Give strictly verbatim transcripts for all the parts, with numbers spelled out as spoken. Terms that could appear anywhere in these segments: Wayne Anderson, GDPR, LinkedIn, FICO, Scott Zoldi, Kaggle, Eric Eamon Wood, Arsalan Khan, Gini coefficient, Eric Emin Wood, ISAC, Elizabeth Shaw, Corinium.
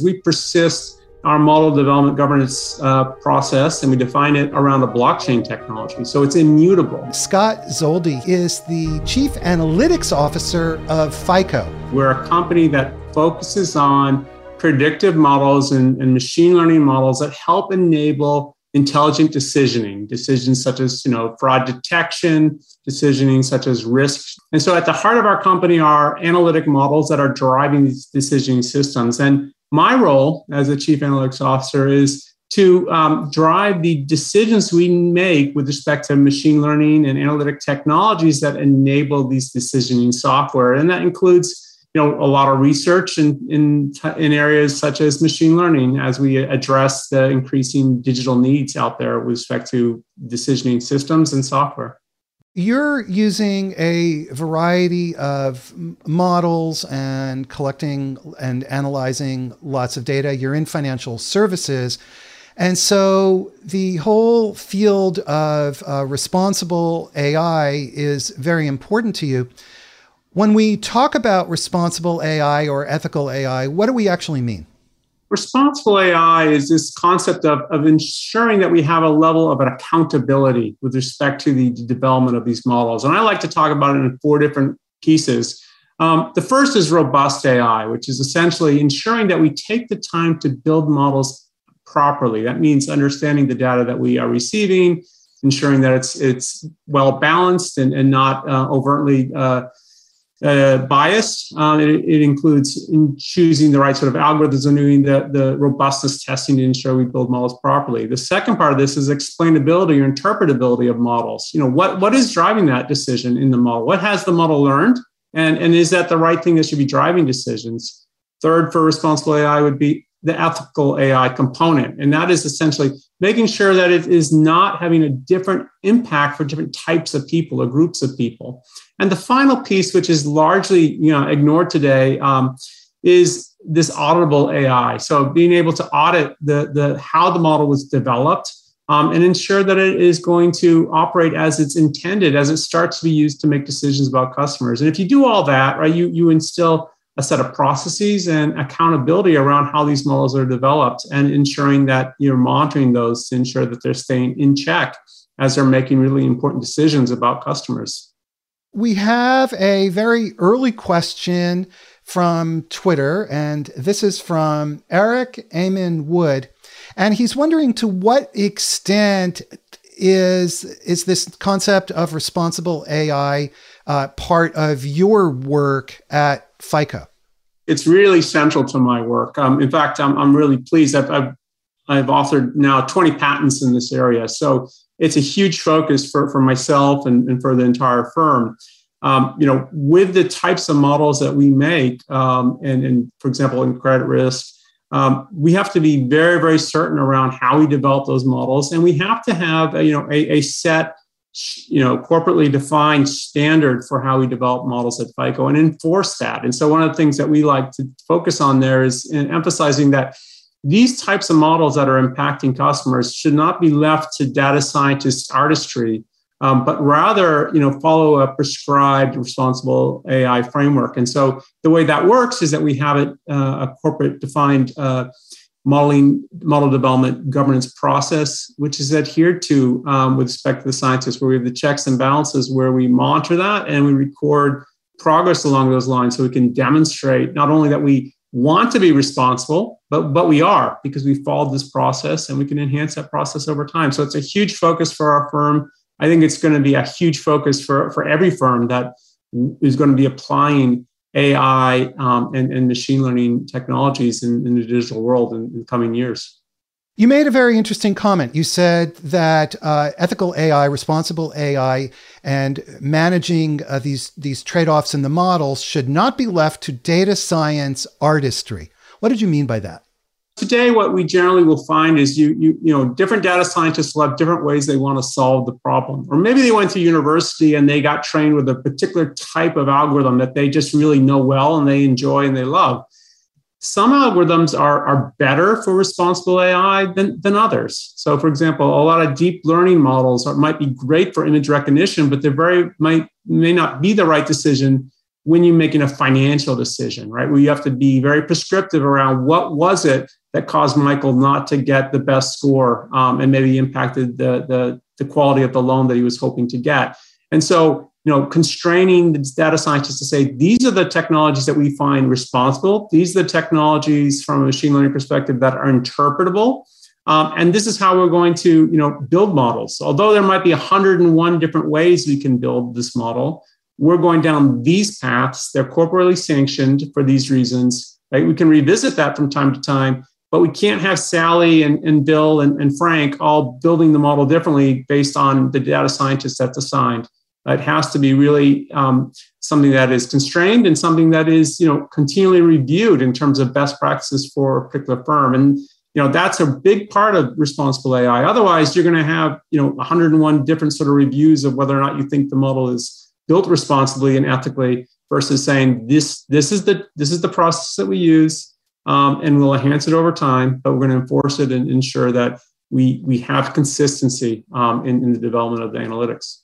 We persist our model development governance uh, process, and we define it around a blockchain technology, so it's immutable. Scott Zoldi is the Chief Analytics Officer of FICO. We're a company that focuses on predictive models and, and machine learning models that help enable intelligent decisioning, decisions such as you know, fraud detection, decisioning such as risk. And so at the heart of our company are analytic models that are driving these decisioning systems. And my role as the Chief Analytics Officer is to um, drive the decisions we make with respect to machine learning and analytic technologies that enable these decisioning software. And that includes you know, a lot of research in, in, in areas such as machine learning as we address the increasing digital needs out there with respect to decisioning systems and software. You're using a variety of models and collecting and analyzing lots of data. You're in financial services. And so the whole field of uh, responsible A I is very important to you. When we talk about responsible A I or ethical A I, what do we actually mean? Responsible A I is this concept of, of ensuring that we have a level of an accountability with respect to the development of these models. And I like to talk about it in four different pieces. Um, the first is robust A I, which is essentially ensuring that we take the time to build models properly. That means understanding the data that we are receiving, ensuring that it's, it's well-balanced and, and not uh, overtly uh, Uh, bias. Um, it, it includes in choosing the right sort of algorithms and doing the, the robustness testing to ensure we build models properly. The second part of this is explainability or interpretability of models. You know, what, what is driving that decision in the model? What has the model learned? And, and is that the right thing that should be driving decisions? Third, for responsible A I would be the ethical A I component. And that is essentially making sure that it is not having a different impact for different types of people or groups of people. And the final piece, which is largely you know, ignored today, um, is this auditable A I. So being able to audit the, the, how the model was developed um, and ensure that it is going to operate as it's intended, as it starts to be used to make decisions about customers. And if you do all that, right, you, you instill a set of processes and accountability around how these models are developed and ensuring that you're monitoring those to ensure that they're staying in check as they're making really important decisions about customers. We have a very early question from Twitter, and this is from Eric Eamon Wood. And he's wondering, to what extent is, is this concept of responsible A I uh, part of your work at FICO? It's really central to my work. Um, in fact, I'm, I'm really pleased. I've, I've, I've authored now twenty patents in this area. So it's a huge focus for, for myself and, and for the entire firm. Um, you know, with the types of models that we make, um, and, and for example, in credit risk, um, we have to be very, very certain around how we develop those models. And we have to have a, you know, a, a set you know, corporately defined standard for how we develop models at FICO and enforce that. And so one of the things that we like to focus on there is emphasizing that these types of models that are impacting customers should not be left to data scientists' artistry, um, but rather, you know, follow a prescribed responsible A I framework. And so the way that works is that we have it, uh, a corporate defined uh modeling, model development governance process, which is adhered to um, with respect to the scientists, where we have the checks and balances, where we monitor that and we record progress along those lines so we can demonstrate not only that we want to be responsible, but, but we are, because we followed this process and we can enhance that process over time. So it's a huge focus for our firm. I think it's going to be a huge focus for, for every firm that is going to be applying A I um, and, and machine learning technologies in, in the digital world in, in the coming years. You made a very interesting comment. You said that uh, ethical A I, responsible A I, and managing uh, these, these trade-offs in the models should not be left to data science artistry. What did you mean by that? Today, what we generally will find is you, you, you know, different data scientists will have different ways they want to solve the problem. Or maybe they went to university and they got trained with a particular type of algorithm that they just really know well and they enjoy and they love. Some algorithms are, are better for responsible A I than, than others. So, for example, a lot of deep learning models are, might be great for image recognition, but they very might may not be the right decision when you're making a financial decision, right? Where you have to be very prescriptive around what was it that caused Michael not to get the best score um, and maybe impacted the, the, the quality of the loan that he was hoping to get. And so, you know, constraining the data scientists to say, these are the technologies that we find responsible. These are the technologies from a machine learning perspective that are interpretable. Um, and this is how we're going to, you know, build models. Although there might be one hundred and one different ways we can build this model, we're going down these paths. They're corporately sanctioned for these reasons, right? We can revisit that from time to time, but we can't have Sally and, and Bill and, and Frank all building the model differently based on the data scientist that's assigned. It has to be really um, something that is constrained and something that is, you know, continually reviewed in terms of best practices for a particular firm. And you know, that's a big part of responsible A I. Otherwise, you're going to have, you know, one hundred and one different sort of reviews of whether or not you think the model is built responsibly and ethically versus saying this, this is the, this is the process that we use um, and we'll enhance it over time, but we're going to enforce it and ensure that we, we have consistency um, in, in the development of the analytics.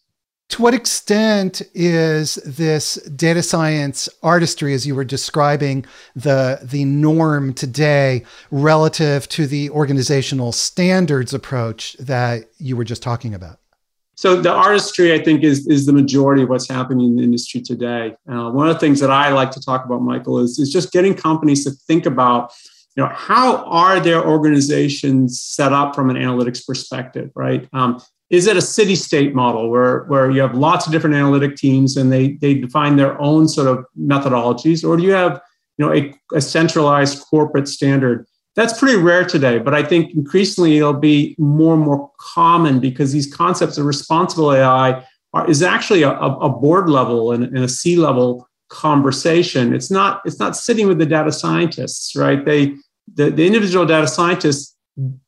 To what extent is this data science artistry, as you were describing, the, the norm today relative to the organizational standards approach that you were just talking about? So the artistry, I think, is, is the majority of what's happening in the industry today. Uh, one of the things that I like to talk about, Michael, is, is just getting companies to think about, you know, how are their organizations set up from an analytics perspective, right? Um, Is it a city-state model where, where you have lots of different analytic teams and they, they define their own sort of methodologies? Or do you have, you know, a, a centralized corporate standard? That's pretty rare today, but I think increasingly it'll be more and more common because these concepts of responsible A I are, is actually a, a board level and, and a C-level conversation. It's not, it's not sitting with the data scientists, right? They, the, the individual data scientists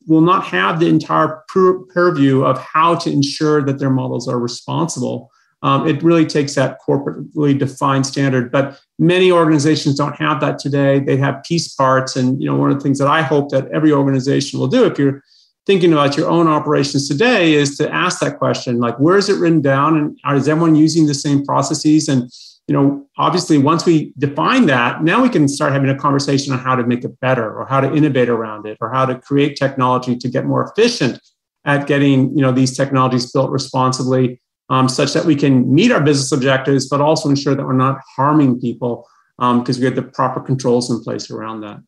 will not have the entire purview of how to ensure that their models are responsible. Um, it really takes that corporately defined standard, but many organizations don't have that today. They have piece parts. And, you know, one of the things that I hope that every organization will do if you're thinking about your own operations today is to ask that question, like, where is it written down? And are, is everyone using the same processes? And, you know, obviously once we define that, now we can start having a conversation on how to make it better or how to innovate around it or how to create technology to get more efficient at getting, you know, these technologies built responsibly um, such that we can meet our business objectives, but also ensure that we're not harming people because um, we have the proper controls in place around that.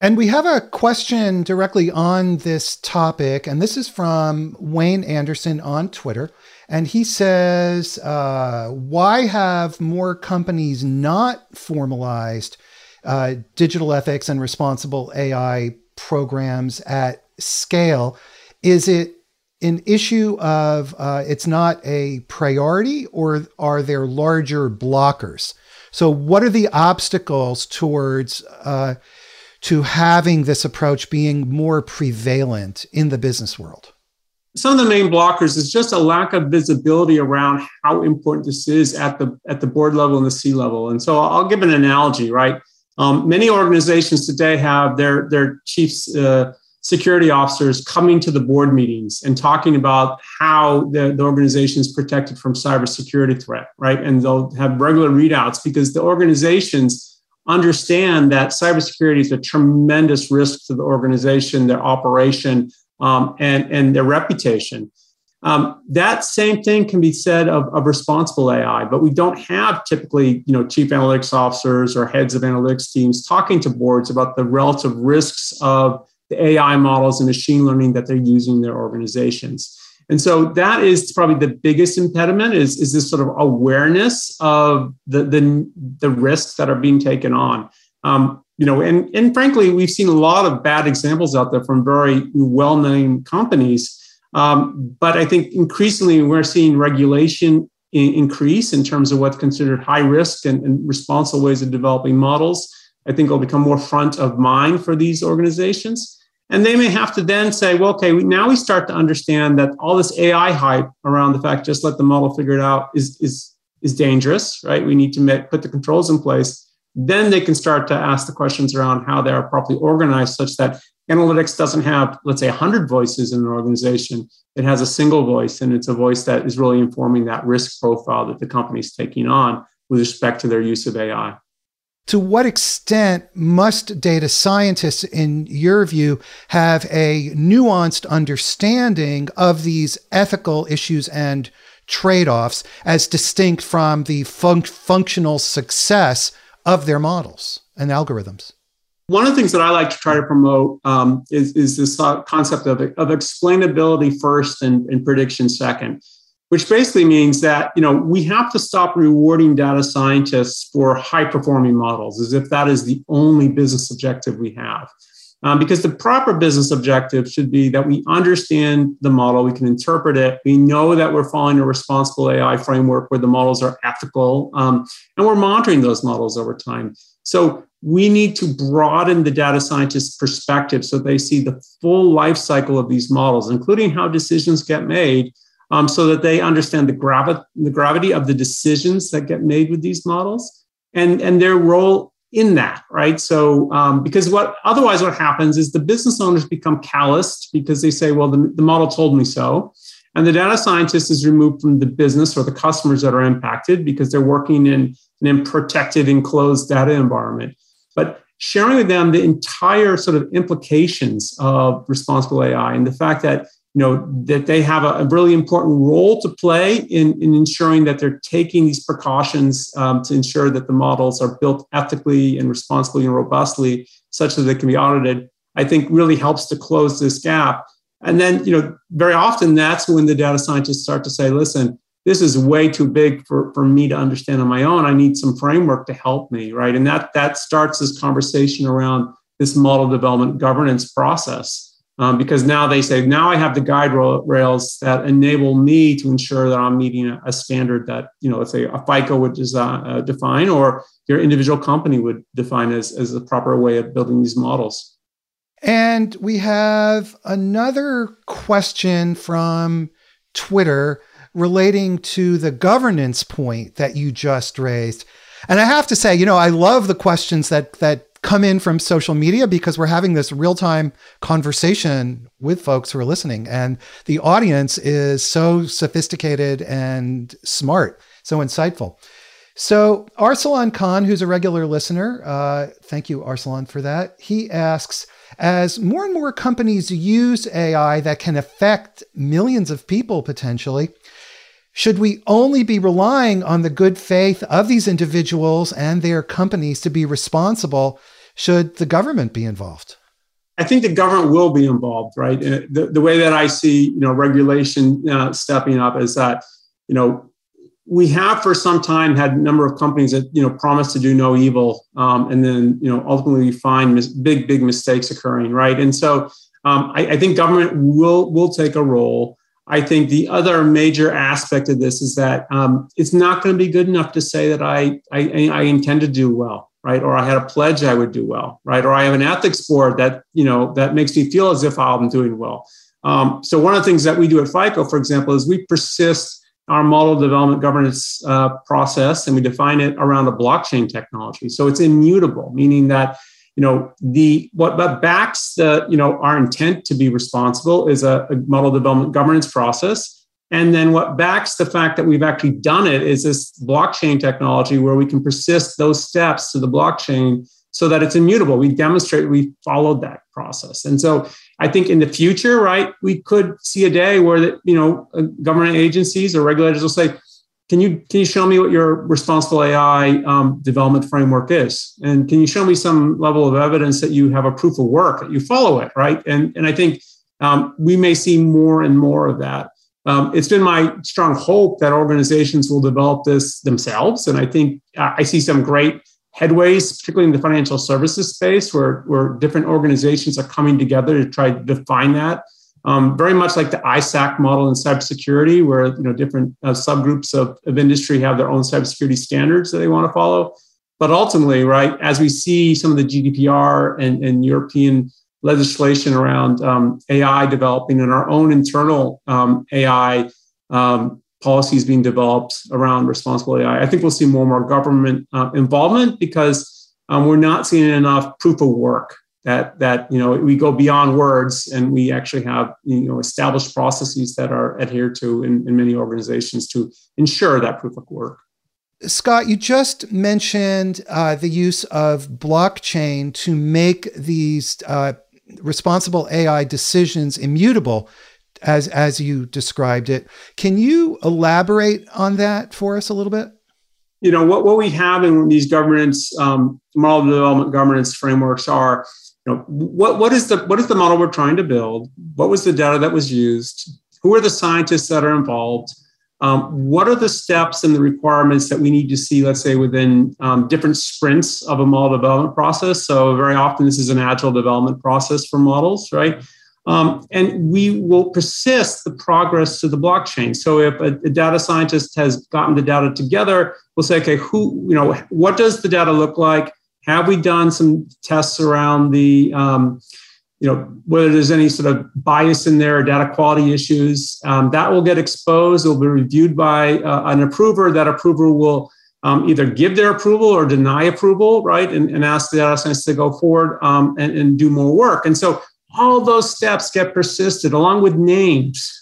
And we have a question directly on this topic, and this is from Wayne Anderson on Twitter. And he says, uh, why have more companies not formalized uh, digital ethics and responsible A I programs at scale? Is it an issue of uh, it's not a priority, or are there larger blockers? So what are the obstacles towards... Uh, to having this approach being more prevalent in the business world? Some of the main blockers is just a lack of visibility around how important this is at the at the board level and the C level. And so I'll give an analogy, right? Um, many organizations today have their, their chief uh, security officers coming to the board meetings and talking about how the, the organization is protected from cybersecurity threat, right? And they'll have regular readouts because the organizations understand that cybersecurity is a tremendous risk to the organization, their operation, um, and, and their reputation. Um, that same thing can be said of, of responsible A I, but we don't have typically, you know, chief analytics officers or heads of analytics teams talking to boards about the relative risks of the A I models and machine learning that they're using in their organizations. And so that is probably the biggest impediment is, is this sort of awareness of the, the, the risks that are being taken on. Um, you know, and, and frankly, we've seen a lot of bad examples out there from very well-known companies. Um, but I think increasingly we're seeing regulation in, increase in terms of what's considered high risk and, and responsible ways of developing models. I think it'll become more front of mind for these organizations. And they may have to then say, well, okay, we, now we start to understand that all this A I hype around the fact, just let the model figure it out is, is, is dangerous, right? We need to make, put the controls in place. Then they can start to ask the questions around how they are properly organized such that analytics doesn't have, let's say, one hundred voices in an organization. It has a single voice, and it's a voice that is really informing that risk profile that the company is taking on with respect to their use of A I. To what extent must data scientists, in your view, have a nuanced understanding of these ethical issues and trade-offs as distinct from the fun- functional success of their models and algorithms? One of the things that I like to try to promote um, is, is this concept of, of explainability first and, and prediction second, which basically means that, you know, we have to stop rewarding data scientists for high-performing models as if that is the only business objective we have. Um, because the proper business objective should be that we understand the model, we can interpret it, we know that we're following a responsible A I framework where the models are ethical, um, and we're monitoring those models over time. So we need to broaden the data scientist's perspective so they see the full life cycle of these models, including how decisions get made, um, so that they understand the, gravi- the gravity of the decisions that get made with these models and, and their role in that, right? So, um, because what otherwise what happens is the business owners become calloused because they say, well, the, the model told me so. And the data scientist is removed from the business or the customers that are impacted because they're working in an protected, enclosed data environment. But sharing with them the entire sort of implications of responsible A I and the fact that, you know, that they have a really important role to play in, in ensuring that they're taking these precautions um, to ensure that the models are built ethically and responsibly and robustly such that they can be audited, I think really helps to close this gap. And then, you know, very often that's when the data scientists start to say, listen, this is way too big for, for me to understand on my own. I need some framework to help me, right? And that, that starts this conversation around this model development governance process. Um, because now they say, now I have the guide rails that enable me to ensure that I'm meeting a, a standard that, you know, let's say a FICO would design, uh, define, or your individual company would define as, as the proper way of building these models. And we have another question from Twitter relating to the governance point that you just raised. And I have to say, you know, I love the questions that that come in from social media because we're having this real-time conversation with folks who are listening. And the audience is so sophisticated and smart, so insightful. So Arsalan Khan, who's a regular listener, uh, thank you, Arsalan, for that. He asks, as more and more companies use A I that can affect millions of people potentially, should we only be relying on the good faith of these individuals and their companies to be responsible? Should the government be involved? I think the government will be involved, right? The, the way that I see, you know, regulation uh, stepping up is that, you know, we have for some time had a number of companies that, you know, promise to do no evil. Um, and then, you know, ultimately we find mis- big, big mistakes occurring, right? And so um, I, I think government will will take a role. I think the other major aspect of this is that um, it's not going to be good enough to say that I, I I intend to do well, right? Or I had a pledge I would do well, right? Or I have an ethics board that, you know, that makes me feel as if I'm doing well. Um, so one of the things that we do at FICO, for example, is we persist our model development governance uh, process, and we define it around a blockchain technology. So it's immutable, meaning that, you know, the what backs the, you know, our intent to be responsible is a, a model development governance process. And then what backs the fact that we've actually done it is this blockchain technology where we can persist those steps to the blockchain so that it's immutable. We demonstrate we followed that process. And so I think in the future, right, we could see a day where, the, you know, government agencies or regulators will say, Can you can you show me what your responsible A I um, development framework is? And can you show me some level of evidence that you have a proof of work, that you follow it, right? And, and I think um, we may see more and more of that. Um, it's been my strong hope that organizations will develop this themselves. And I think uh, I see some great headways, particularly in the financial services space, where, where different organizations are coming together to try to define that. Um, very much like the ISAC model in cybersecurity, where, you know, different uh, subgroups of, of industry have their own cybersecurity standards that they want to follow. But ultimately, right, as we see some of the G D P R and, and European legislation around um, A I developing and our own internal um, A I um, policies being developed around responsible A I, I think we'll see more and more government uh, involvement because um, we're not seeing enough proof of work. That, that, you know, we go beyond words and we actually have, you know, established processes that are adhered to in, in many organizations to ensure that proof of work. Scott, you just mentioned uh, the use of blockchain to make these uh, responsible A I decisions immutable, as, as you described it. Can you elaborate on that for us a little bit? You know, what, what we have in these governance, um, model development governance frameworks are, you know, what, what, is the, what is the model we're trying to build? What was the data that was used? Who are the scientists that are involved? Um, what are the steps and the requirements that we need to see, let's say, within um, different sprints of a model development process? So very often this is an agile development process for models, right? Um, and we will persist the progress to the blockchain. So if a, a data scientist has gotten the data together, we'll say, okay, who, you know, what does the data look like? Have we done some tests around the, um, you know, whether there's any sort of bias in there or data quality issues, um, that will get exposed. It will be reviewed by uh, an approver. That approver will um, either give their approval or deny approval, right? And, and ask the data scientists to go forward um, and, and do more work. And so all those steps get persisted along with names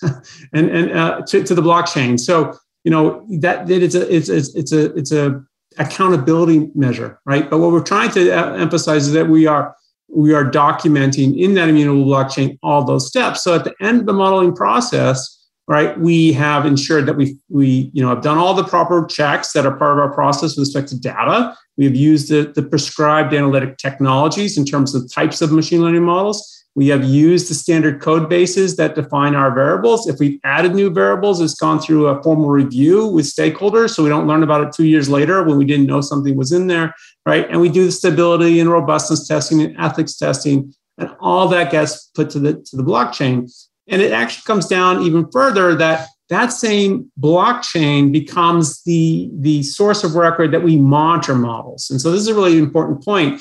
and, and uh, to, to the blockchain. So, you know, that it's a, it's, it's, it's a, it's a accountability measure, right? But what we're trying to emphasize is that we are, we are documenting in that immutable blockchain all those steps. So at the end of the modeling process, right, we have ensured that we, we you know, have done all the proper checks that are part of our process with respect to data. We have used the, the prescribed analytic technologies in terms of types of machine learning models. We have used the standard code bases that define our variables. If we've added new variables, it's gone through a formal review with stakeholders, so we don't learn about it two years later when we didn't know something was in there, right? And we do the stability and robustness testing and ethics testing, and all that gets put to the, to the blockchain. And it actually comes down even further that that same blockchain becomes the, the source of record that we monitor models. And so this is a really important point.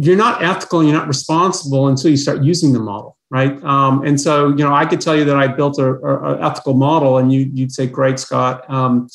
You're not ethical, you're not responsible until you start using the model, right? Um, and so, you know, I could tell you that I built a, a, a ethical model and you, you'd say, great, Scott. Um,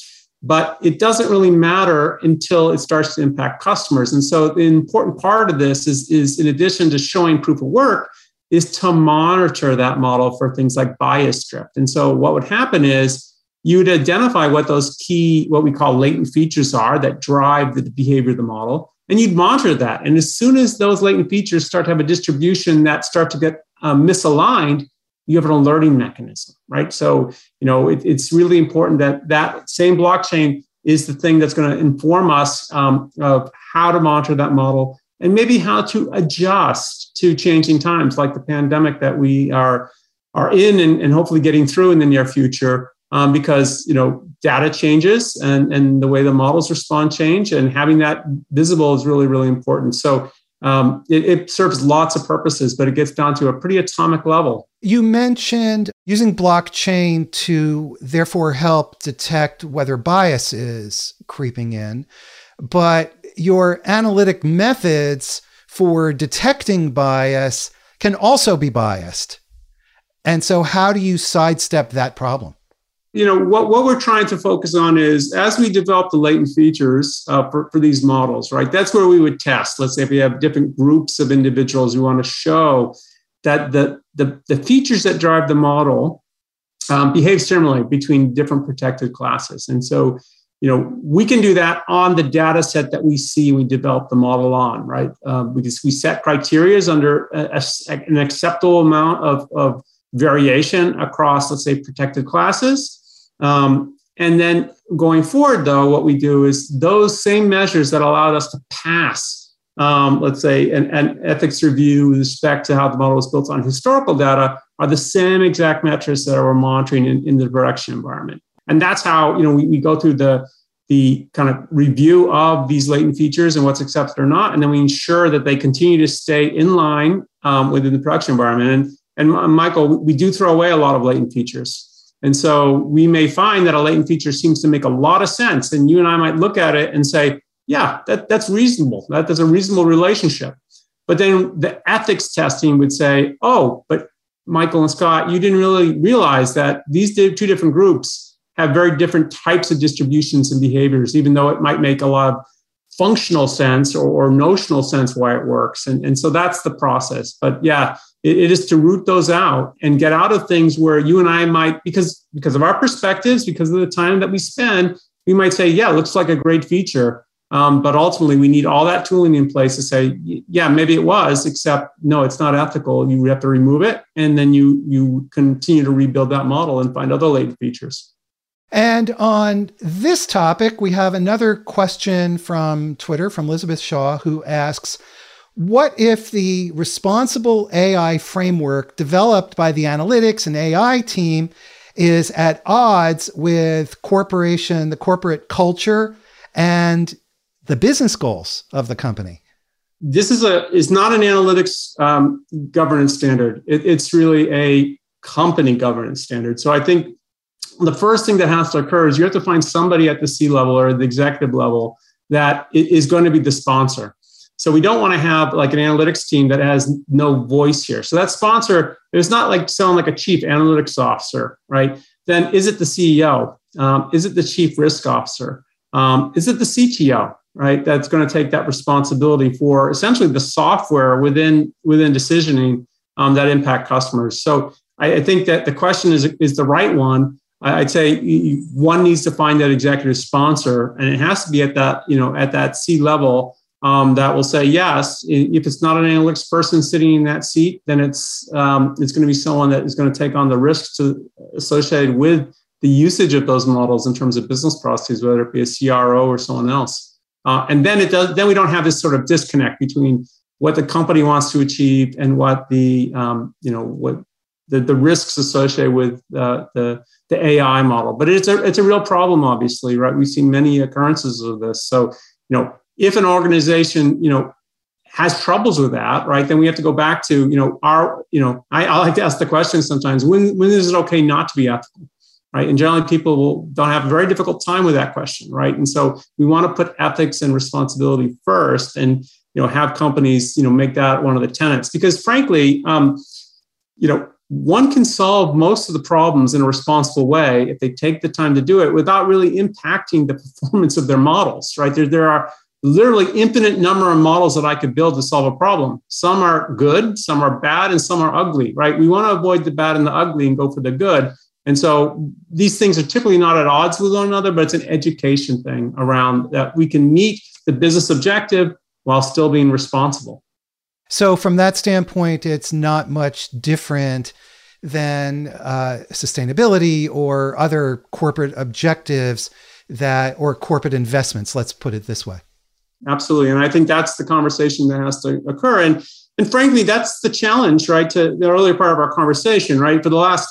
but it doesn't really matter until it starts to impact customers. And so the important part of this is, is in addition to showing proof of work, is to monitor that model for things like bias drift. And so what would happen is, you would identify what those key, what we call latent features are that drive the behavior of the model. And you'd monitor that. And as soon as those latent features start to have a distribution that start to get uh, misaligned, you have an alerting mechanism, right? So, you know, it, it's really important that that same blockchain is the thing that's going to inform us um, of how to monitor that model and maybe how to adjust to changing times like the pandemic that we are, are in and, and hopefully getting through in the near future. Um, because, you know, data changes and, and the way the models respond change, and having that visible is really, really important. So um, it, it serves lots of purposes, but it gets down to a pretty atomic level. You mentioned using blockchain to therefore help detect whether bias is creeping in, but your analytic methods for detecting bias can also be biased. And so how do you sidestep that problem? You know, what, what we're trying to focus on is as we develop the latent features uh, for, for these models, right? That's where we would test. Let's say if we have different groups of individuals, we want to show that the, the, the features that drive the model um, behave similarly between different protected classes. And so, you know, we can do that on the data set that we see we develop the model on, right? Um, because we set criteria under a, a, an acceptable amount of, of variation across, let's say, protected classes. Um, and then going forward, though, what we do is those same measures that allowed us to pass, um, let's say, an, an ethics review with respect to how the model was built on historical data are the same exact metrics that we're monitoring in, in the production environment. And that's how, you know, we, we go through the, the kind of review of these latent features and what's accepted or not. And then we ensure that they continue to stay in line um, within the production environment. And, and Michael, we do throw away a lot of latent features. And so we may find that a latent feature seems to make a lot of sense. And you and I might look at it and say, yeah, that, that's reasonable. That, that's a reasonable relationship. But then the ethics testing would say, oh, but Michael and Scott, you didn't really realize that these two different groups have very different types of distributions and behaviors, even though it might make a lot of functional sense or, or notional sense why it works. And, and so that's the process. But yeah, it, it is to root those out and get out of things where you and I might, because, because of our perspectives, because of the time that we spend, we might say, yeah, looks like a great feature. Um, but ultimately, we need all that tooling in place to say, yeah, maybe it was, except no, it's not ethical. You have to remove it. And then you, you continue to rebuild that model and find other latent features. And on this topic, we have another question from Twitter, from Elizabeth Shaw, who asks, what if the responsible A I framework developed by the analytics and A I team is at odds with corporation, the corporate culture, and the business goals of the company? This is a is not an analytics um, governance standard. It, it's really a company governance standard. So I think the first thing that has to occur is you have to find somebody at the C-level or the executive level that is going to be the sponsor. So we don't want to have like an analytics team that has no voice here. So that sponsor, it's not like someone like a chief analytics officer, right? Then is it the C E O? Um, is it the chief risk officer? Um, is it the C T O? Right, that's going to take that responsibility for essentially the software within within decisioning um, that impact customers. So I, I think that the question is is the right one. I, I'd say you, one needs to find that executive sponsor, and it has to be at that you know at that C level um, that will say yes. If it's not an analytics person sitting in that seat, then it's um, it's going to be someone that is going to take on the risks to, associated with the usage of those models in terms of business processes, whether it be a C R O or someone else. Uh, and then it does. Then we don't have this sort of disconnect between what the company wants to achieve and what the um, you know what the, the risks associated with uh, the the A I model. But it's a it's a real problem, obviously, right? We've seen many occurrences of this. So you know, if an organization you know has troubles with that, right? Then we have to go back to you know our you know I, I like to ask the question sometimes: when when is it okay not to be ethical? Right. And generally people will don't have a very difficult time with that question. Right. And so we want to put ethics and responsibility first and, you know, have companies, you know, make that one of the tenets, because frankly, um, you know, one can solve most of the problems in a responsible way if they take the time to do it without really impacting the performance of their models. Right. There, there are literally infinite number of models that I could build to solve a problem. Some are good, some are bad, and some are ugly. Right. We want to avoid the bad and the ugly and go for the good. And so these things are typically not at odds with one another, but it's an education thing around that we can meet the business objective while still being responsible. So from that standpoint, it's not much different than uh, sustainability or other corporate objectives that, or corporate investments, let's put it this way. Absolutely. And I think that's the conversation that has to occur. And, and frankly, that's the challenge, right, to the earlier part of our conversation, right? For the last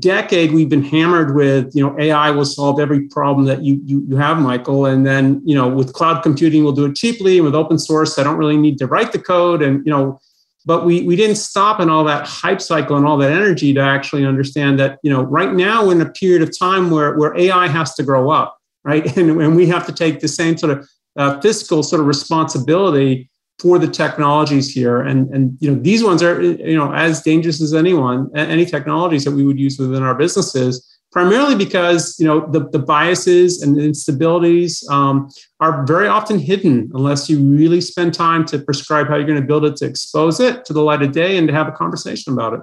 decade, we've been hammered with, you know, A I will solve every problem that you, you you have, Michael. And then, you know, with cloud computing, we'll do it cheaply. And with open source, I don't really need to write the code. And, you know, but we we didn't stop in all that hype cycle and all that energy to actually understand that, you know, right now we're in a period of time where, where A I has to grow up, right? And, and we have to take the same sort of uh, fiscal sort of responsibility for the technologies here. And, and, you know, these ones are, you know, as dangerous as anyone, any technologies that we would use within our businesses, primarily because, you know, the, the biases and instabilities um, are very often hidden unless you really spend time to prescribe how you're going to build it, to expose it to the light of day and to have a conversation about it.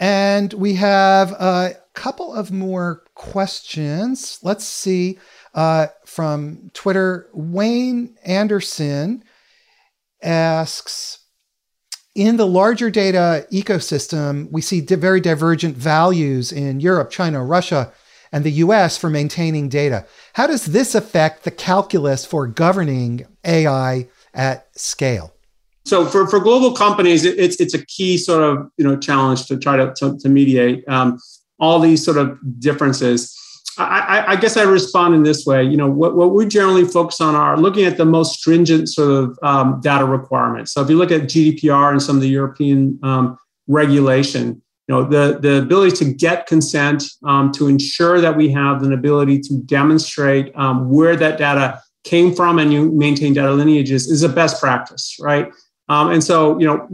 And we have a couple of more questions. Let's see uh, from Twitter, Wayne Anderson asks, in the larger data ecosystem, we see di- very divergent values in Europe, China, Russia, and the U S for maintaining data. How does this affect the calculus for governing A I at scale? So for, for global companies, it, it's it's a key sort of you know challenge to try to, to, to mediate um, all these sort of differences. I, I guess I respond in this way. You know, what, what we generally focus on are looking at the most stringent sort of um, data requirements. So if you look at G D P R and some of the European um, regulation, you know, the, the ability to get consent, um, to ensure that we have an ability to demonstrate um, where that data came from and you maintain data lineages is a best practice, right? Um, and so, you know,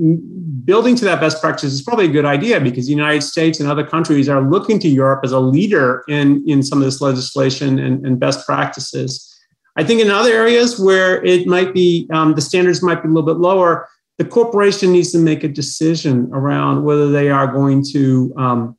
building to that best practice is probably a good idea because the United States and other countries are looking to Europe as a leader in, in some of this legislation and, and best practices. I think in other areas where it might be, um, the standards might be a little bit lower, the corporation needs to make a decision around whether they are going to um,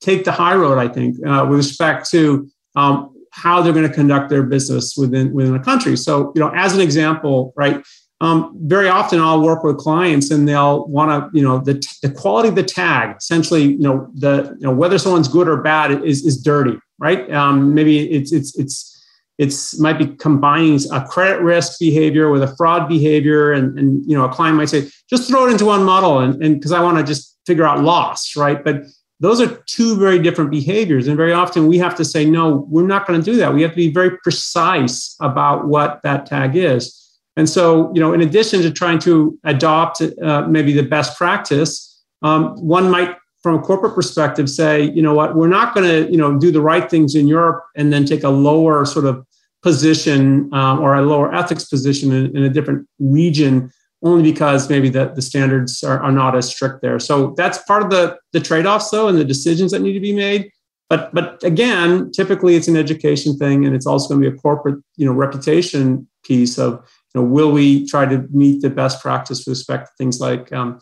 take the high road, I think, uh, with respect to um, how they're going to conduct their business within within a country. So, you know, as an example, right, um, very often I'll work with clients and they'll want to, you know, the, the quality of the tag, essentially, you know, the, you know, whether someone's good or bad is is dirty, right? Um, maybe it's it's it's It's might be combining a credit risk behavior with a fraud behavior. And, and you know, a client might say, just throw it into one model and because I want to just figure out loss, right? But those are two very different behaviors. And very often we have to say, no, we're not going to do that. We have to be very precise about what that tag is. And so, you know, in addition to trying to adopt uh, maybe the best practice, um, one might from a corporate perspective, say, you know what, we're not going to, you know, do the right things in Europe and then take a lower sort of position um, or a lower ethics position in, in a different region, only because maybe the, the standards are, are not as strict there. So that's part of the, the trade-offs, though, and the decisions that need to be made. But but again, typically it's an education thing, and it's also going to be a corporate, you know, reputation piece of, you know, will we try to meet the best practice with respect to things like um,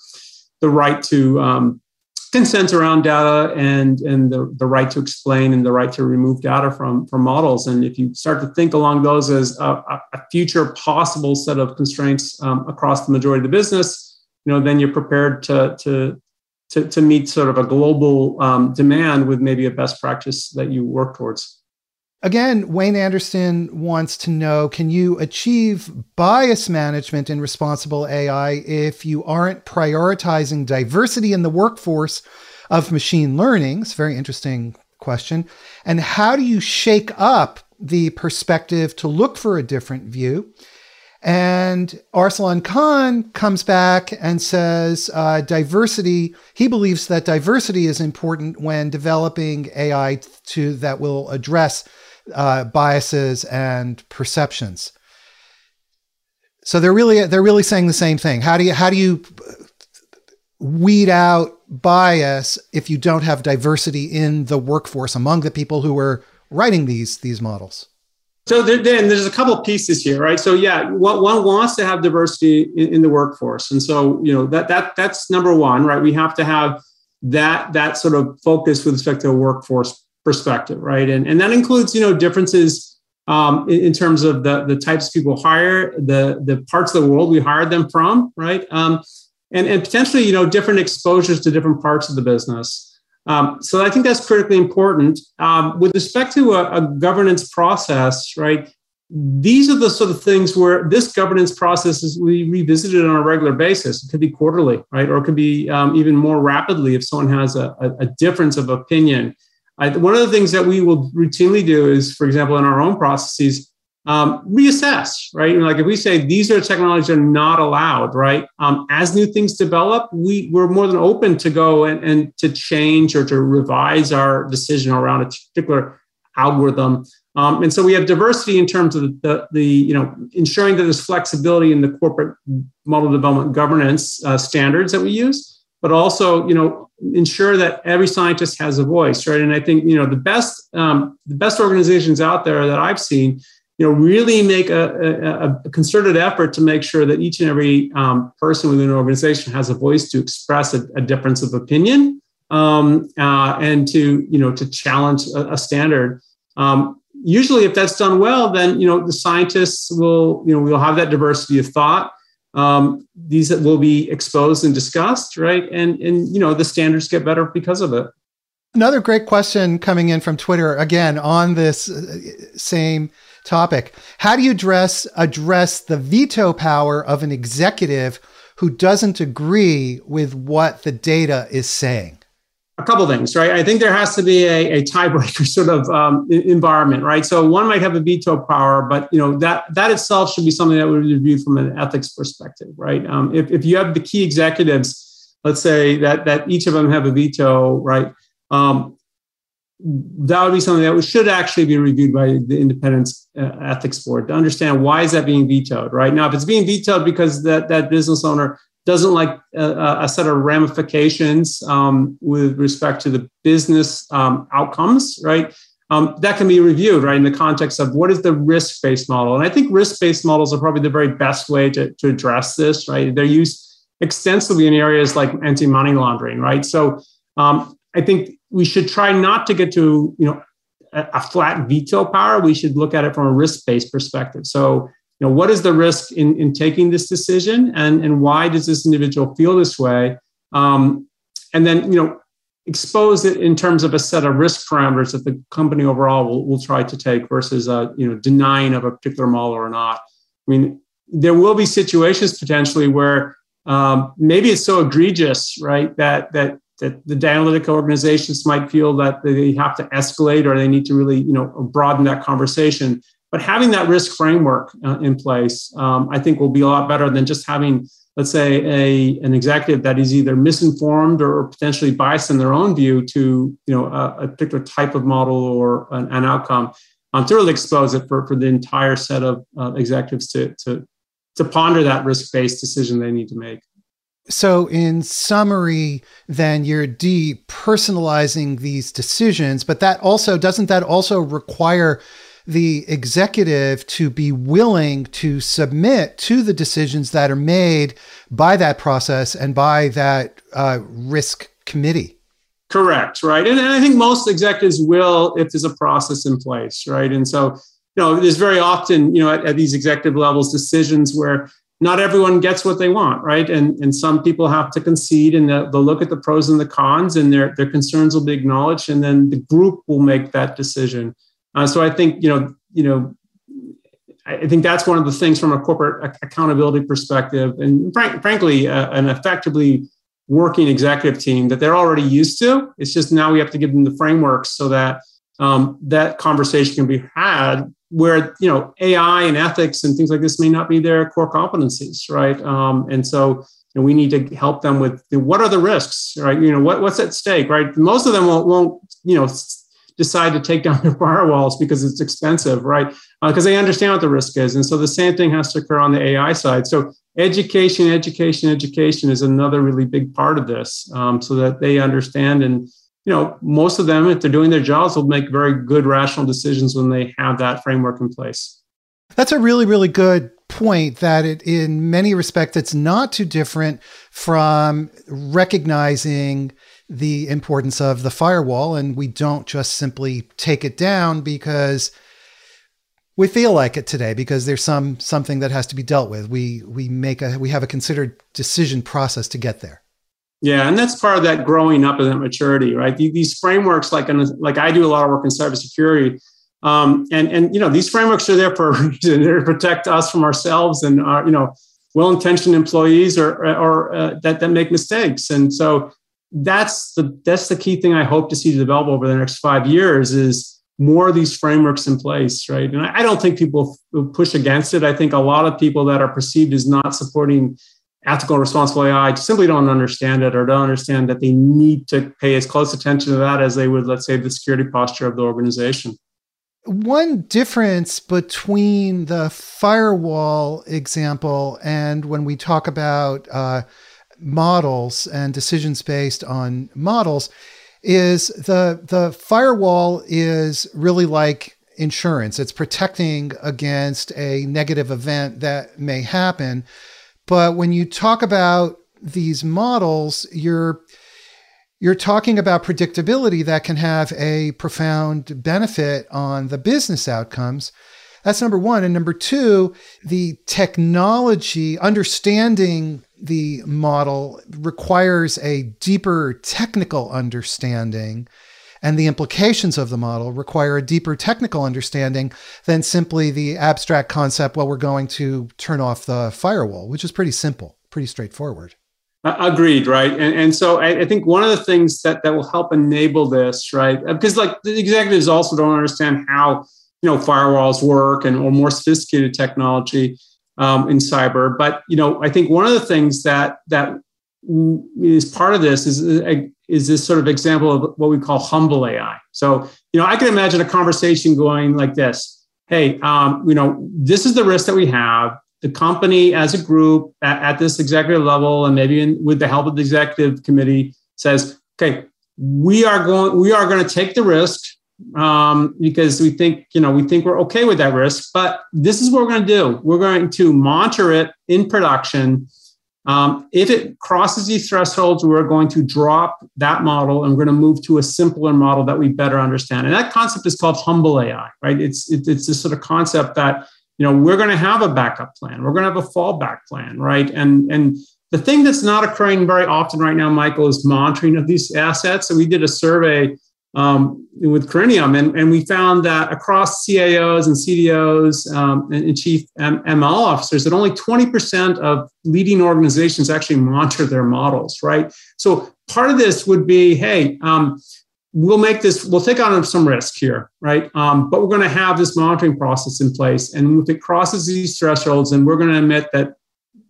the right to um, consent around data and, and the, the right to explain and the right to remove data from, from models. And if you start to think along those as a, a future possible set of constraints um, across the majority of the business, you know, then you're prepared to, to, to, to meet sort of a global um, demand with maybe a best practice that you work towards. Again, Wayne Anderson wants to know, can you achieve bias management in responsible A I if you aren't prioritizing diversity in the workforce of machine learning? It's a very interesting question. And how do you shake up the perspective to look for a different view? And Arsalan Khan comes back and says uh, diversity, he believes that diversity is important when developing A I to, that will address Uh, biases and perceptions. So they're really they're really saying the same thing. How do you how do you weed out bias if you don't have diversity in the workforce among the people who are writing these these models? So there, then there's a couple of pieces here, right? So yeah, what one wants to have diversity in, in the workforce, and so you know that that that's number one, right? We have to have that that sort of focus with respect to a workforce perspective, right? And, and that includes, you know, differences um, in, in terms of the, the types of people hire, the, the parts of the world we hired them from, right? Um, and, and potentially, you know, different exposures to different parts of the business. Um, so I think that's critically important. Um, with respect to a, a governance process, right? These are the sort of things where this governance process is we revisited on a regular basis. It could be quarterly, right? Or it could be um, even more rapidly if someone has a, a, a difference of opinion. I, one of the things that we will routinely do is, for example, in our own processes, um, reassess, right? And like if we say these are technologies that are not allowed, right? Um, as new things develop, we, we're more than open to go and, and to change or to revise our decision around a particular algorithm. Um, and so we have diversity in terms of the, the, the, you know, ensuring that there's flexibility in the corporate model development governance uh, standards that we use, but also, you know, ensure that every scientist has a voice, right? And I think, you know, the best um, the best organizations out there that I've seen, you know, really make a, a, a concerted effort to make sure that each and every um, person within an organization has a voice to express a, a difference of opinion um, uh, and to, you know, to challenge a, a standard. Um, usually, if that's done well, then, you know, the scientists will, you know, we'll have that diversity of thought. Um, these will be exposed and discussed, right? And, and, you know, the standards get better because of it. Another great question coming in from Twitter, again, on this same topic. How do you address, address the veto power of an executive who doesn't agree with what the data is saying? A couple things, right? I think there has to be a, a tiebreaker sort of um, environment, right? So one might have a veto power, but you know that that itself should be something that would be reviewed from an ethics perspective, right? Um, if if you have the key executives, let's say that that each of them have a veto, right? Um, that would be something that should actually be reviewed by the independent uh, ethics board to understand why is that being vetoed, right? Now, if it's being vetoed because that that business owner doesn't like a, a set of ramifications um, with respect to the business um, outcomes, right? Um, that can be reviewed, right, in the context of what is the risk-based model. And I think risk-based models are probably the very best way to, to address this, right? They're used extensively in areas like anti-money laundering, right? So um, I think we should try not to get to, you know, a flat veto power, we should look at it from a risk-based perspective. So, you know, what is the risk in, in taking this decision, and, and why does this individual feel this way? Um, and then, you know, expose it in terms of a set of risk parameters that the company overall will, will try to take versus, uh, you know, denying of a particular model or not. I mean, there will be situations potentially where um, maybe it's so egregious, right, that that that the analytic organizations might feel that they have to escalate or they need to really, you know, broaden that conversation. But having that risk framework uh, in place, um, I think will be a lot better than just having, let's say, a, an executive that is either misinformed or potentially biased in their own view to, you know, a, a particular type of model or an, an outcome, um, to really expose it for, for the entire set of uh, executives to, to, to ponder that risk-based decision they need to make. So in summary, then you're depersonalizing these decisions, but that also, doesn't that also require the executive to be willing to submit to the decisions that are made by that process and by that uh, risk committee? Correct, right? And, and I think most executives will if there's a process in place, right? And so, you know, there's very often, you know, at, at these executive levels, decisions where not everyone gets what they want, right? And, and some people have to concede, and they'll, they'll look at the pros and the cons, and their, their concerns will be acknowledged, and then the group will make that decision. Uh, so I think, you know, you know, I think that's one of the things from a corporate accountability perspective, and frank, frankly, uh, an effectively working executive team that they're already used to. It's just now we have to give them the framework so that um, that conversation can be had where, you know, A I and ethics and things like this may not be their core competencies, right? Um, and so you know, we need to help them with the, what are the risks, right? You know, what, what's at stake, right? Most of them won't, won't you know, decide to take down their firewalls because it's expensive, right? Because uh, they understand what the risk is. And so the same thing has to occur on the A I side. So education, education, education is another really big part of this, um, so that they understand. And, you know, most of them, if they're doing their jobs, will make very good rational decisions when they have that framework in place. That's a really, really good point, that it, in many respects, it's not too different from recognizing the importance of the firewall, and we don't just simply take it down because we feel like it today, because there's some something that has to be dealt with. We we make a we have a considered decision process to get there. Yeah, and that's part of that growing up and that maturity, right? These frameworks, like like I do a lot of work in cybersecurity, um, and and you know these frameworks are there for a reason. They're to protect us from ourselves and our, you know, well-intentioned employees or or uh, that that make mistakes, and so. That's the that's the key thing I hope to see develop over the next five years is more of these frameworks in place, right? And I don't think people push against it. I think a lot of people that are perceived as not supporting ethical and responsible A I simply don't understand it or don't understand that they need to pay as close attention to that as they would, let's say, the security posture of the organization. One difference between the firewall example and when we talk about uh, models and decisions based on models is the the firewall is really like insurance. It's protecting against a negative event that may happen. But when you talk about these models, you're you're talking about predictability that can have a profound benefit on the business outcomes. That's number one. And number two, the technology, understanding the model requires a deeper technical understanding, and the implications of the model require a deeper technical understanding than simply the abstract concept, well, we're going to turn off the firewall, which is pretty simple, pretty straightforward. Agreed, right? And, and so I, I think one of the things that, that will help enable this, right? Because like the executives also don't understand how, you know, firewalls work and or more sophisticated technology. Um, in cyber, but you know, I think one of the things that that is part of this is is this sort of example of what we call humble A I. So, you know, I can imagine a conversation going like this: "Hey, um, you know, this is the risk that we have. The company, as a group, at, at this executive level, and maybe in, with the help of the executive committee, says, okay, we are going, we are going to take the risk." Um, because we think, you know, we think we're okay with that risk, but this is what we're going to do. We're going to monitor it in production Um, if it crosses these thresholds, we're going to drop that model and we're going to move to a simpler model that we better understand. And that concept is called humble A I, right? It's, it, it's this sort of concept that, you know, we're going to have a backup plan. We're going to have a fallback plan, right? And, and the thing that's not occurring very often right now, Michael, is monitoring of these assets. So we did a survey um, with Corinium, and, and we found that across C A Os and C D Os um, and, and chief M L officers, that only twenty percent of leading organizations actually monitor their models, right? So part of this would be, hey, um, we'll make this, we'll take on some risk here, right? Um, but we're going to have this monitoring process in place. And if it crosses these thresholds, and we're going to admit that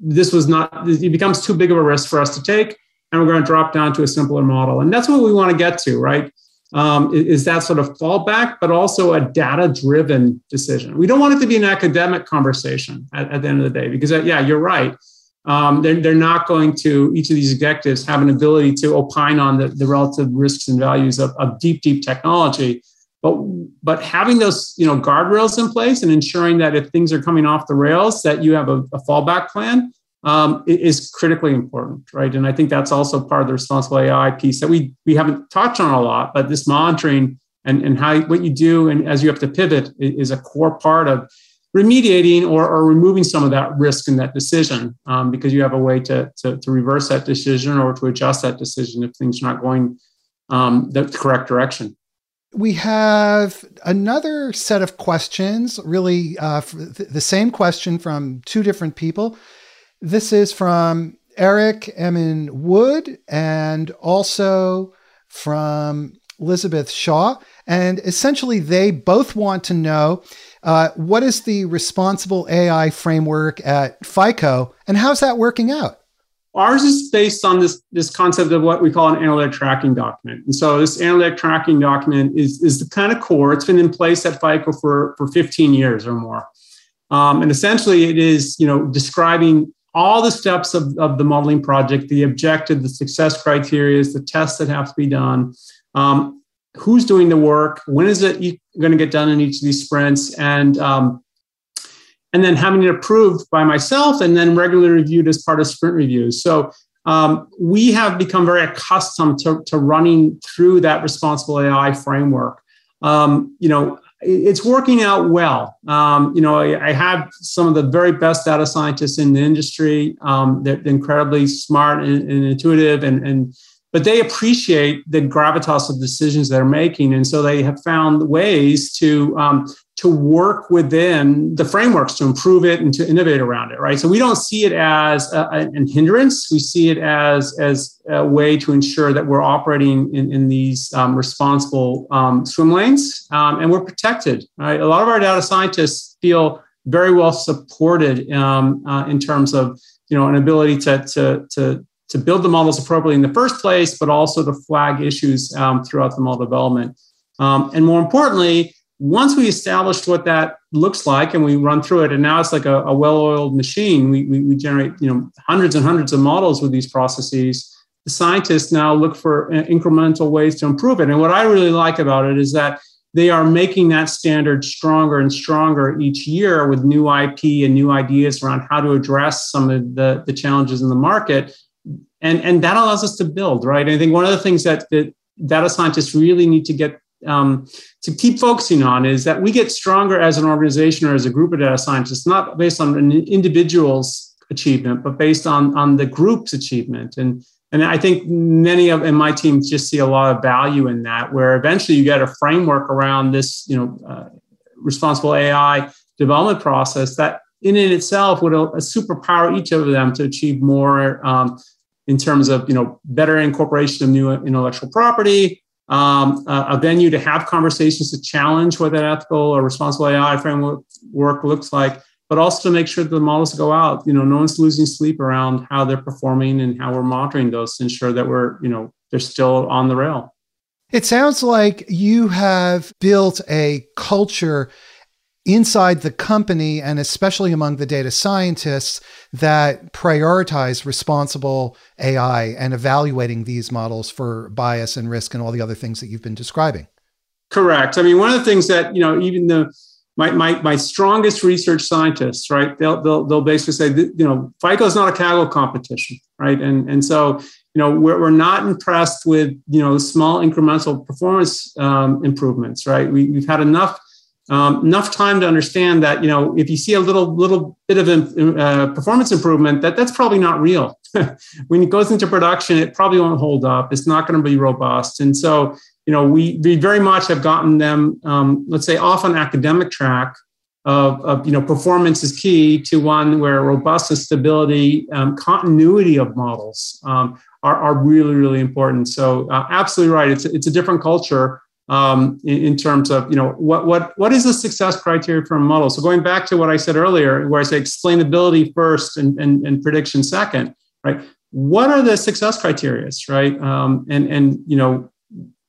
this was not, it becomes too big of a risk for us to take, and we're going to drop down to a simpler model. And that's what we want to get to, right? Um, is that sort of fallback, but also a data-driven decision. We don't want it to be an academic conversation at, at the end of the day, because uh, yeah, you're right. Um, they're, they're not going to, each of these executives have an ability to opine on the, the relative risks and values of, of deep, deep technology. But, but having those, you know, guardrails in place and ensuring that if things are coming off the rails, that you have a, a fallback plan um, is critically important, right? And I think that's also part of the responsible A I piece that we we haven't touched on a lot, but this monitoring and, and how what you do and as you have to pivot is a core part of remediating or, or removing some of that risk in that decision um, because you have a way to, to, to reverse that decision or to adjust that decision if things are not going um, the correct direction. We have another set of questions, really uh, th the same question from two different people. This is from Eric Emin Wood and also from Elizabeth Shaw. And essentially, they both want to know uh, what is the responsible A I framework at FICO and how's that working out? Ours is based on this, this concept of what we call an analytic tracking document. And so this analytic tracking document is, is the kind of core. It's been in place at FICO for, for fifteen years or more. Um, and essentially it is, you know, describing all the steps of, of the modeling project, the objective, the success criteria, the tests that have to be done, um, who's doing the work, when is it going to get done in each of these sprints, and um, and then having it approved by myself and then regularly reviewed as part of sprint reviews. So um, we have become very accustomed to, to running through that responsible A I framework. Um, you know, it's working out well. Um, you know, I, I have some of the very best data scientists in the industry. Um, they're incredibly smart and, and intuitive, and, and but they appreciate the gravitas of decisions they're making. And so they have found ways to, um, to work within the frameworks to improve it and to innovate around it, right? So we don't see it as a, an hindrance. We see it as, as a way to ensure that we're operating in, in these um, responsible um, swim lanes um, and we're protected, right? A lot of our data scientists feel very well supported um, uh, in terms of, you know, an ability to, to, to, to build the models appropriately in the first place, but also to flag issues um, throughout the model development. Um, and more importantly, once we established what that looks like and we run through it, and now it's like a, a well-oiled machine, we, we, we generate, you know, hundreds and hundreds of models with these processes. The scientists now look for incremental ways to improve it. And what I really like about it is that they are making that standard stronger and stronger each year with new I P and new ideas around how to address some of the, the challenges in the market. And, and that allows us to build, right? I think one of the things that, that data scientists really need to get Um, to keep focusing on is that we get stronger as an organization or as a group of data scientists, not based on an individual's achievement, but based on, on the group's achievement. And, and I think many of in my team just see a lot of value in that, where eventually you get a framework around this, you know, uh, responsible A I development process that in and itself would uh, superpower each of them to achieve more um, in terms of, you know, better incorporation of new intellectual property, Um, a venue to have conversations to challenge what that ethical or responsible A I framework work looks like, but also to make sure that the models go out. You know, no one's losing sleep around how they're performing and how we're monitoring those to ensure that we're, you know, they're still on the rail. It sounds like you have built a culture inside the company and especially among the data scientists that prioritize responsible A I and evaluating these models for bias and risk and all the other things that you've been describing. Correct. I mean, one of the things that, you know, even the my my my strongest research scientists, right? They'll they'll they'll basically say, you know, FICO is not a Kaggle competition, right? And and so you know we're we're not impressed with you know small incremental performance um, improvements, right? We we've had enough um, enough time to understand that you know if you see a little little bit of uh, performance improvement, that that's probably not real. When it goes into production, it probably won't hold up. It's not going to be robust, and so. You know, we, we very much have gotten them, um, let's say, off an academic track of, of, you know, performance is key to one where robustness, stability, um, continuity of models um, are, are really, really important. So uh, absolutely right. It's, it's a different culture um, in, in terms of, you know, what, what, what is the success criteria for a model? So going back to what I said earlier, where I say explainability first and, and, and prediction second, right? What are the success criteria, right? Um, and, and, you know,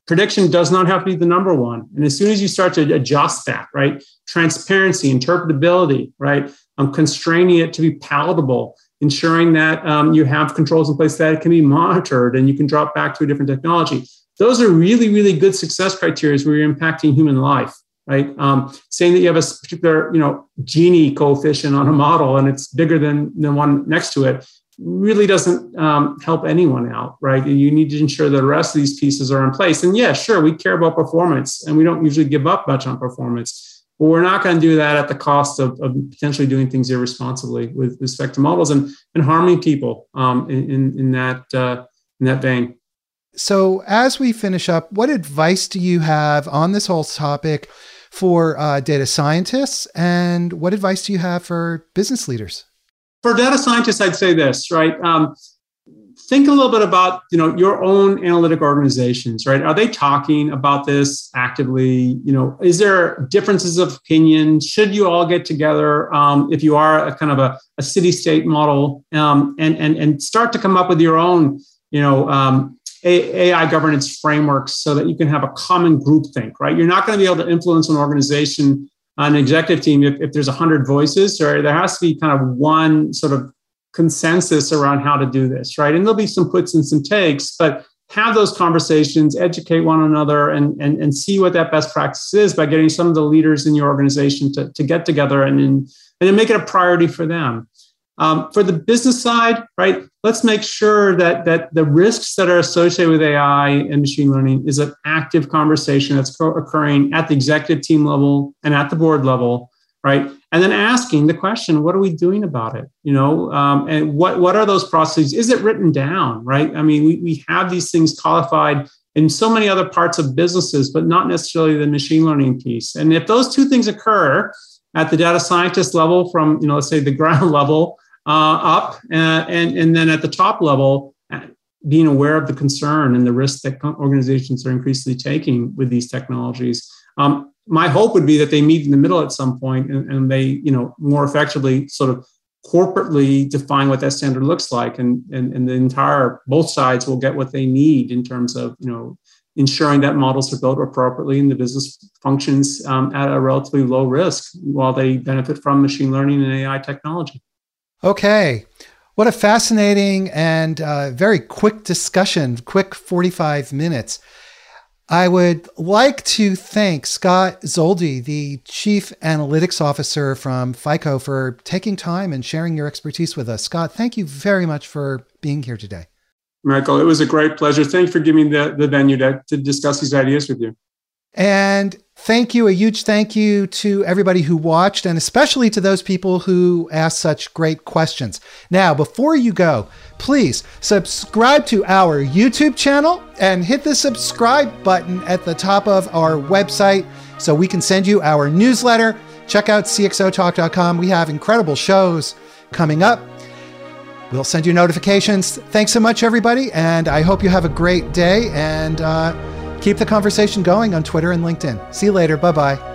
prediction does not have to be the number one. And as soon as you start to adjust that, right, transparency, interpretability, right, um, constraining it to be palatable, ensuring that um, you have controls in place that it can be monitored and you can drop back to a different technology. Those are really, really good success criteria where you're impacting human life, right? Um, saying that you have a particular, you know, Gini coefficient on a model and it's bigger than the one next to it, really doesn't um, help anyone out, right? And you need to ensure that the rest of these pieces are in place. And yeah, sure, we care about performance and we don't usually give up much on performance, but we're not going to do that at the cost of, of potentially doing things irresponsibly with respect to models and, and harming people um, in, in, that, uh, in that vein. So as we finish up, what advice do you have on this whole topic for uh, data scientists? And what advice do you have for business leaders? For data scientists, I'd say this, right? Um, think a little bit about, you know, your own analytic organizations, right? Are they talking about this actively? You know, is there differences of opinion? Should you all get together um, if you are a kind of a, a city-state model um, and, and, and start to come up with your own, you know, um, A I governance frameworks so that you can have a common groupthink, right? You're not going to be able to influence an organization, an executive team, if, if there's one hundred voices, right, there has to be kind of one sort of consensus around how to do this, right? And there'll be some puts and some takes, but have those conversations, educate one another, and, and, and see what that best practice is by getting some of the leaders in your organization to, to get together and, and then make it a priority for them. Um, for the business side, right, let's make sure that, that the risks that are associated with A I and machine learning is an active conversation that's occurring at the executive team level and at the board level, right? And then asking the question, what are we doing about it? You know, um, and what, what are those processes? Is it written down, right? I mean, we, we have these things codified in so many other parts of businesses, but not necessarily the machine learning piece. And if those two things occur at the data scientist level from, you know, let's say the ground level, Uh, up uh, and and then at the top level, being aware of the concern and the risks that organizations are increasingly taking with these technologies. Um, my hope would be that they meet in the middle at some point and, and they, you know, more effectively sort of corporately define what that standard looks like, and and and the entire both sides will get what they need in terms of you know ensuring that models are built appropriately and the business functions um, at a relatively low risk while they benefit from machine learning and A I technology. Okay. What a fascinating and uh, very quick discussion, quick forty-five minutes. I would like to thank Scott Zoldi, the Chief Analytics Officer from FICO, for taking time and sharing your expertise with us. Scott, thank you very much for being here today. Michael, it was a great pleasure. Thanks for giving me the, the venue to, to discuss these ideas with you. And thank you. A huge thank you to everybody who watched, and especially to those people who asked such great questions. Now, before you go, please subscribe to our YouTube channel and hit the subscribe button at the top of our website so we can send you our newsletter. Check out C X O talk dot com. We have incredible shows coming up. We'll send you notifications. Thanks so much, everybody. And I hope you have a great day, and uh, keep the conversation going on Twitter and LinkedIn. See you later. Bye-bye.